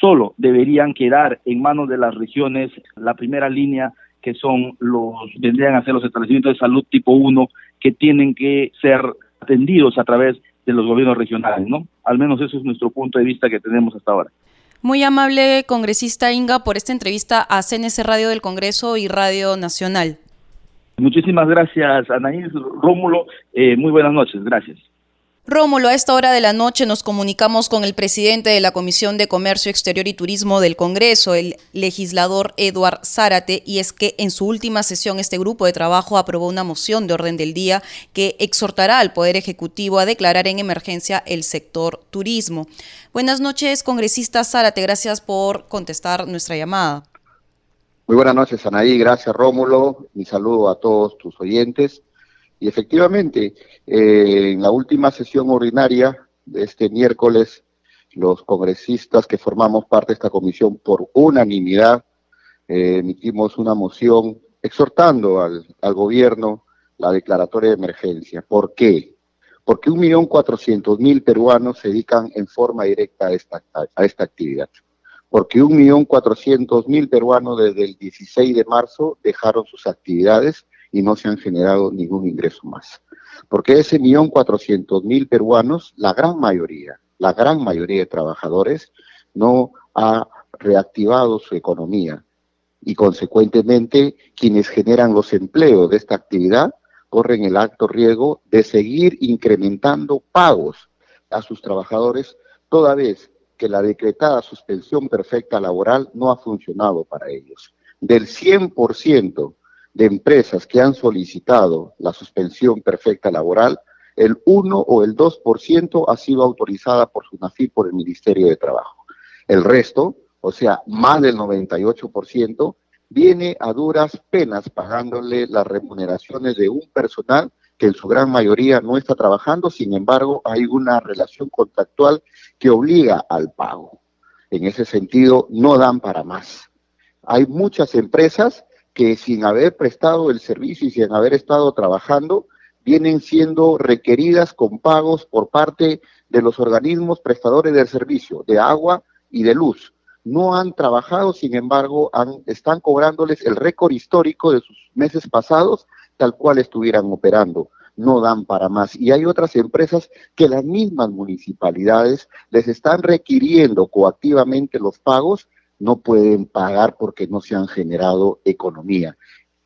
solo deberían quedar en manos de las regiones la primera línea, que son los, vendrían a ser los establecimientos de salud tipo uno, que tienen que ser atendidos a través de los gobiernos regionales, ¿no? Al menos eso es nuestro punto de vista que tenemos hasta ahora. Muy amable, congresista Inga, por esta entrevista a C N C Radio del Congreso y Radio Nacional. Muchísimas gracias, Anaís. Rómulo, eh, muy buenas noches, gracias. Rómulo, a esta hora de la noche nos comunicamos con el presidente de la Comisión de Comercio Exterior y Turismo del Congreso, el legislador Eduard Zárate, y es que en su última sesión este grupo de trabajo aprobó una moción de orden del día que exhortará al Poder Ejecutivo a declarar en emergencia el sector turismo. Buenas noches, congresista Zárate, gracias por contestar nuestra llamada. Muy buenas noches, Anaí, gracias, Rómulo, mi saludo a todos tus oyentes. Y efectivamente, eh, en la última sesión ordinaria de este miércoles, los congresistas que formamos parte de esta comisión por unanimidad eh, emitimos una moción exhortando al, al gobierno la declaratoria de emergencia. ¿Por qué? Porque un millón cuatrocientos mil peruanos se dedican en forma directa a esta, a esta actividad. Porque un millón cuatrocientos mil peruanos desde el dieciséis de marzo dejaron sus actividades y no se han generado ningún ingreso más. Porque ese millón cuatrocientos mil peruanos, la gran mayoría, la gran mayoría de trabajadores, no ha reactivado su economía. Y consecuentemente, quienes generan los empleos de esta actividad corren el alto riesgo de seguir incrementando pagos a sus trabajadores, toda vez que la decretada suspensión perfecta laboral no ha funcionado para ellos. Del cien por ciento de empresas que han solicitado la suspensión perfecta laboral, el uno o el dos por ciento ha sido autorizada por SUNAFIP, por el Ministerio de Trabajo. El resto, o sea, más del noventa y ocho por ciento, viene a duras penas pagándole las remuneraciones de un personal que en su gran mayoría no está trabajando, sin embargo hay una relación contractual que obliga al pago. En ese sentido no dan para más. Hay muchas empresas que sin haber prestado el servicio y sin haber estado trabajando, vienen siendo requeridas con pagos por parte de los organismos prestadores del servicio, de agua y de luz. No han trabajado, sin embargo, han, están cobrándoles el récord histórico de sus meses pasados, tal cual estuvieran operando. No dan para más. Y hay otras empresas que las mismas municipalidades les están requiriendo coactivamente los pagos, no pueden pagar porque no se han generado economía.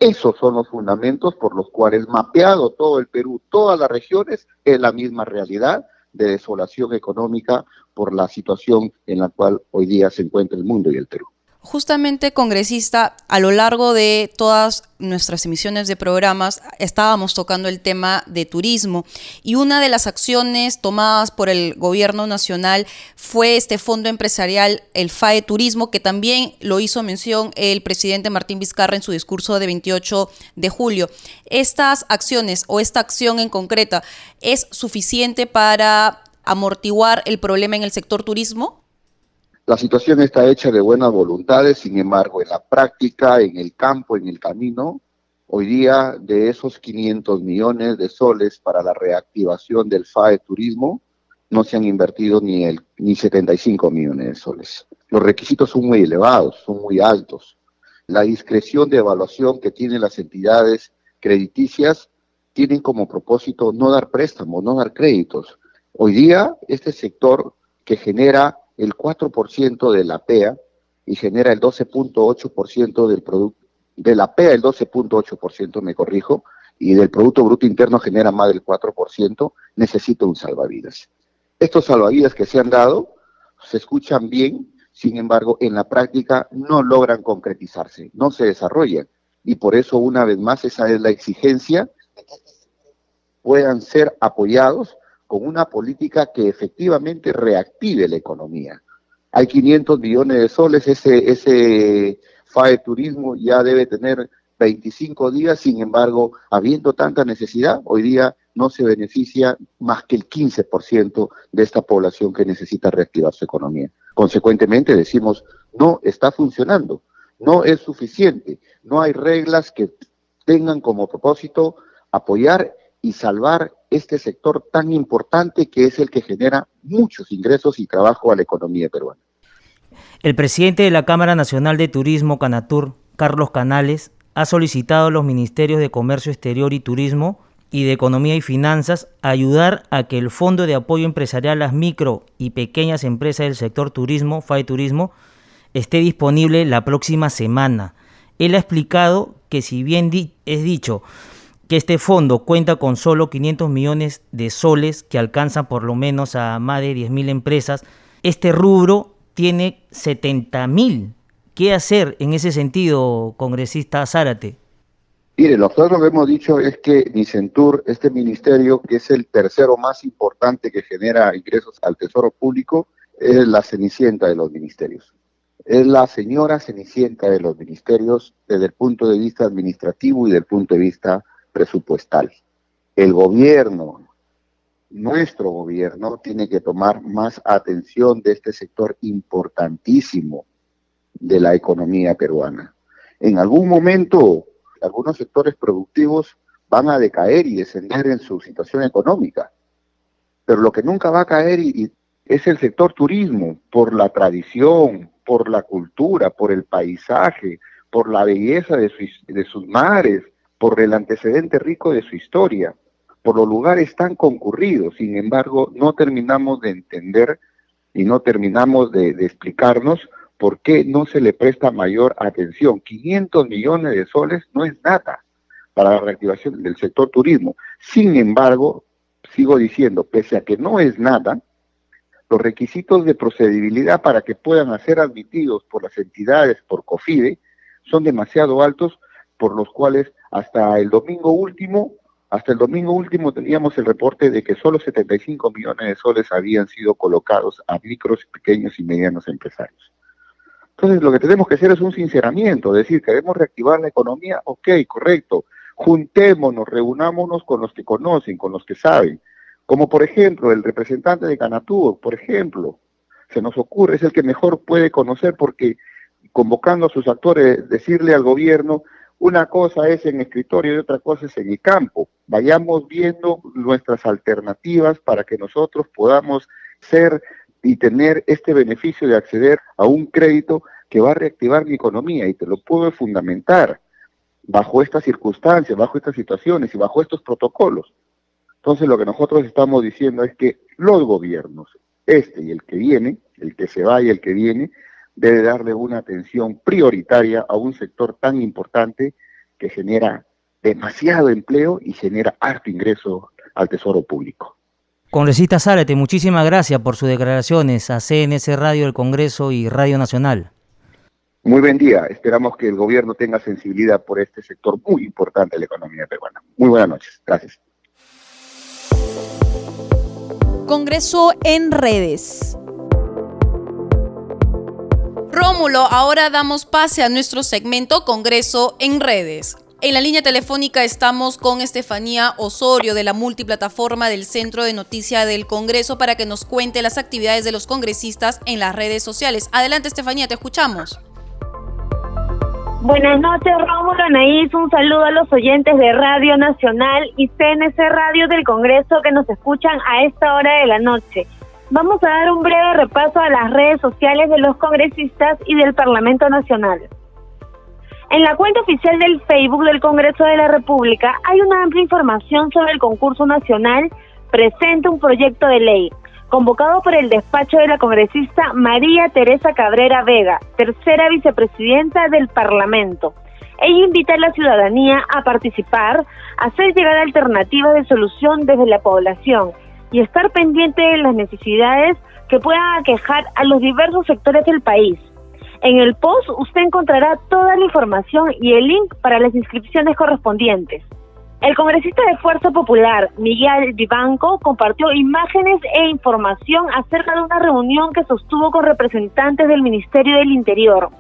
Esos son los fundamentos por los cuales, mapeado todo el Perú, todas las regiones, es la misma realidad de desolación económica por la situación en la cual hoy día se encuentra el mundo y el Perú. Justamente, congresista, a lo largo de todas nuestras emisiones de programas estábamos tocando el tema de turismo, y una de las acciones tomadas por el gobierno nacional fue este fondo empresarial, el F A E Turismo, que también lo hizo mención el presidente Martín Vizcarra en su discurso de veintiocho de julio. ¿Estas acciones o esta acción en concreta es suficiente para amortiguar el problema en el sector turismo? La situación está hecha de buenas voluntades, sin embargo, en la práctica, en el campo, en el camino, hoy día de esos quinientos millones de soles para la reactivación del F A E Turismo, no se han invertido ni, el, ni setenta y cinco millones de soles. Los requisitos son muy elevados, son muy altos. La discreción de evaluación que tienen las entidades crediticias tienen como propósito no dar préstamos, no dar créditos. Hoy día, este sector que genera el cuatro por ciento de la P E A y genera el doce punto ocho por ciento del producto, de la P E A el doce punto ocho por ciento, me corrijo, y del Producto Bruto Interno genera más del cuatro por ciento, necesita un salvavidas. Estos salvavidas que se han dado se escuchan bien, sin embargo, en la práctica no logran concretizarse, no se desarrollan, y por eso una vez más esa es la exigencia, puedan ser apoyados con una política que efectivamente reactive la economía. Hay quinientos millones de soles, ese, ese F A E Turismo ya debe tener veinticinco días, sin embargo, habiendo tanta necesidad, hoy día no se beneficia más que el quince por ciento de esta población que necesita reactivar su economía. Consecuentemente decimos, no está funcionando, no es suficiente, no hay reglas que tengan como propósito apoyar y salvar este sector tan importante que es el que genera muchos ingresos y trabajo a la economía peruana. El presidente de la Cámara Nacional de Turismo, Canatur, Carlos Canales, ha solicitado a los ministerios de Comercio Exterior y Turismo y de Economía y Finanzas ayudar a que el Fondo de Apoyo Empresarial a las micro y pequeñas empresas del sector turismo, F A E Turismo, esté disponible la próxima semana. Él ha explicado que si bien di- es dicho... que este fondo cuenta con solo quinientos millones de soles que alcanzan por lo menos a más de diez mil empresas. Este rubro tiene setenta mil. ¿Qué hacer en ese sentido, congresista Zárate? Mire, nosotros lo que hemos dicho es que Nicentur, este ministerio que es el tercero más importante que genera ingresos al Tesoro Público, es la cenicienta de los ministerios. Es la señora cenicienta de los ministerios desde el punto de vista administrativo y del punto de vista presupuestal. El gobierno, nuestro gobierno, tiene que tomar más atención de este sector importantísimo de la economía peruana. En algún momento, algunos sectores productivos van a decaer y descender en su situación económica, pero lo que nunca va a caer y, y es el sector turismo, por la tradición, por la cultura, por el paisaje, por la belleza de, su, de sus mares, por el antecedente rico de su historia, por los lugares tan concurridos. Sin embargo, no terminamos de entender y no terminamos de, de explicarnos por qué no se le presta mayor atención. quinientos millones de soles no es nada para la reactivación del sector turismo. Sin embargo, sigo diciendo, pese a que no es nada, los requisitos de procedibilidad para que puedan ser admitidos por las entidades, por COFIDE, son demasiado altos, por los cuales hasta el domingo último, hasta el domingo último teníamos el reporte de que solo setenta y cinco millones de soles habían sido colocados a micros, pequeños y medianos empresarios. Entonces, lo que tenemos que hacer es un sinceramiento, decir, queremos reactivar la economía, ok, correcto, juntémonos, reunámonos con los que conocen, con los que saben, como por ejemplo el representante de Canatur, por ejemplo, se nos ocurre, es el que mejor puede conocer porque convocando a sus actores, decirle al gobierno, una cosa es en escritorio y otra cosa es en el campo. Vayamos viendo nuestras alternativas para que nosotros podamos ser y tener este beneficio de acceder a un crédito que va a reactivar mi economía y te lo puedo fundamentar bajo estas circunstancias, bajo estas situaciones y bajo estos protocolos. Entonces lo que nosotros estamos diciendo es que los gobiernos, este y el que viene, el que se va y el que viene, debe darle una atención prioritaria a un sector tan importante que genera demasiado empleo y genera harto ingreso al tesoro público. Congresista Zárate, muchísimas gracias por sus declaraciones a C N S Radio, el Congreso y Radio Nacional. Muy buen día, esperamos que el gobierno tenga sensibilidad por este sector muy importante de la economía peruana. Muy buenas noches, gracias. Congreso en redes. Rómulo, ahora damos pase a nuestro segmento Congreso en Redes. En la línea telefónica estamos con Estefanía Osorio de la multiplataforma del Centro de Noticias del Congreso para que nos cuente las actividades de los congresistas en las redes sociales. Adelante, Estefanía, te escuchamos. Buenas noches, Rómulo, Anaís, un saludo a los oyentes de Radio Nacional y C N C Radio del Congreso que nos escuchan a esta hora de la noche. Vamos a dar un breve repaso a las redes sociales de los congresistas y del Parlamento Nacional. En la cuenta oficial del Facebook del Congreso de la República hay una amplia información sobre el concurso nacional Presenta un proyecto de ley, convocado por el despacho de la congresista María Teresa Cabrera Vega, tercera vicepresidenta del Parlamento. Ella invita a la ciudadanía a participar, a hacer llegar alternativas de solución desde la población, y estar pendiente de las necesidades que puedan aquejar a los diversos sectores del país. En el post usted encontrará toda la información y el link para las inscripciones correspondientes. El congresista de Fuerza Popular, Miguel Vivanco, compartió imágenes e información acerca de una reunión que sostuvo con representantes del Ministerio del Interior.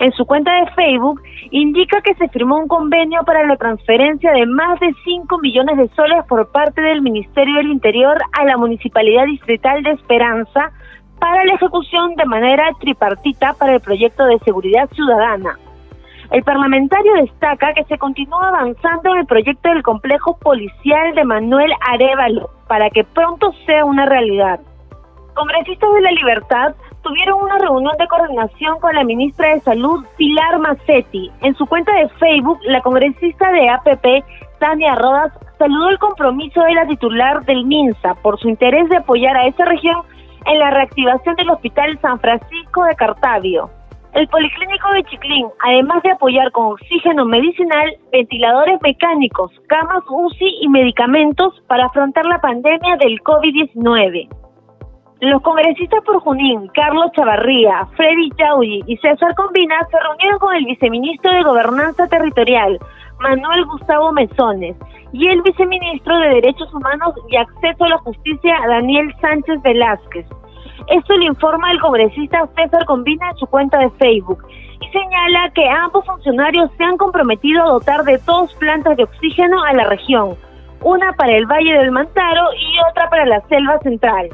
En su cuenta de Facebook indica que se firmó un convenio para la transferencia de más de cinco millones de soles por parte del Ministerio del Interior a la Municipalidad Distrital de Esperanza para la ejecución de manera tripartita para el proyecto de seguridad ciudadana. El parlamentario destaca que se continúa avanzando en el proyecto del complejo policial de Manuel Arévalo para que pronto sea una realidad. Congresistas de La Libertad tuvieron una reunión de coordinación con la ministra de Salud, Pilar Mazzetti. En su cuenta de Facebook, la congresista de A P P, Tania Rodas, saludó el compromiso de la titular del MINSA por su interés de apoyar a esta región en la reactivación del Hospital San Francisco de Cartavio. El Policlínico de Chiclín, además de apoyar con oxígeno medicinal, ventiladores mecánicos, camas U C I y medicamentos para afrontar la pandemia del COVID diecinueve. Los congresistas por Junín, Carlos Chavarría, Freddy Yauli y César Combina se reunieron con el viceministro de Gobernanza Territorial, Manuel Gustavo Mesones, y el viceministro de Derechos Humanos y Acceso a la Justicia, Daniel Sánchez Velázquez. Esto lo informa el congresista César Combina en su cuenta de Facebook y señala que ambos funcionarios se han comprometido a dotar de dos plantas de oxígeno a la región, una para el Valle del Mantaro y otra para la Selva Central.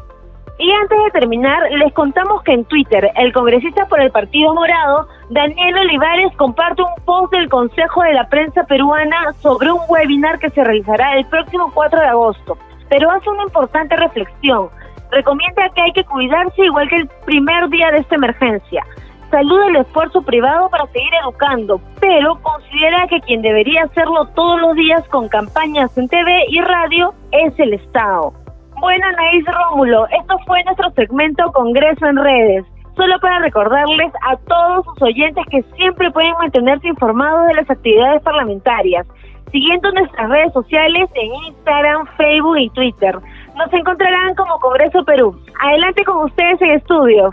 Y antes de terminar, les contamos que en Twitter, el congresista por el Partido Morado, Daniel Olivares, comparte un post del Consejo de la Prensa Peruana sobre un webinar que se realizará el próximo cuatro de agosto, pero hace una importante reflexión. Recomienda que hay que cuidarse igual que el primer día de esta emergencia. Saluda el esfuerzo privado para seguir educando, pero considera que quien debería hacerlo todos los días con campañas en T V y radio es el Estado. Bueno, Anaís, Rómulo, esto fue nuestro segmento Congreso en Redes. Solo para recordarles a todos sus oyentes que siempre pueden mantenerse informados de las actividades parlamentarias, siguiendo nuestras redes sociales en Instagram, Facebook y Twitter. Nos encontrarán como Congreso Perú. Adelante con ustedes en estudios.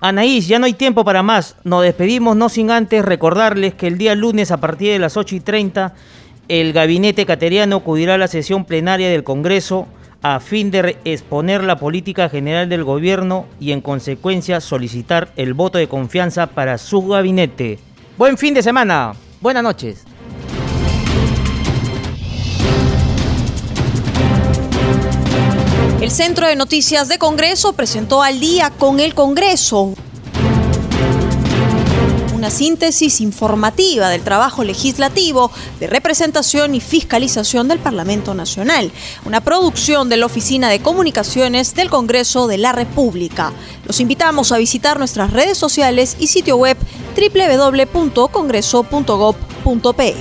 Anaís, ya no hay tiempo para más. Nos despedimos, no sin antes recordarles que el día lunes a partir de las ocho y treinta... el gabinete cateriano acudirá a la sesión plenaria del Congreso a fin de exponer la política general del gobierno y en consecuencia solicitar el voto de confianza para su gabinete. Buen fin de semana, buenas noches. El Centro de Noticias de Congreso presentó Al Día con el Congreso, una síntesis informativa del trabajo legislativo de representación y fiscalización del Parlamento Nacional, una producción de la Oficina de Comunicaciones del Congreso de la República. Los invitamos a visitar nuestras redes sociales y sitio web doble u doble u doble u punto congreso punto gob punto pe.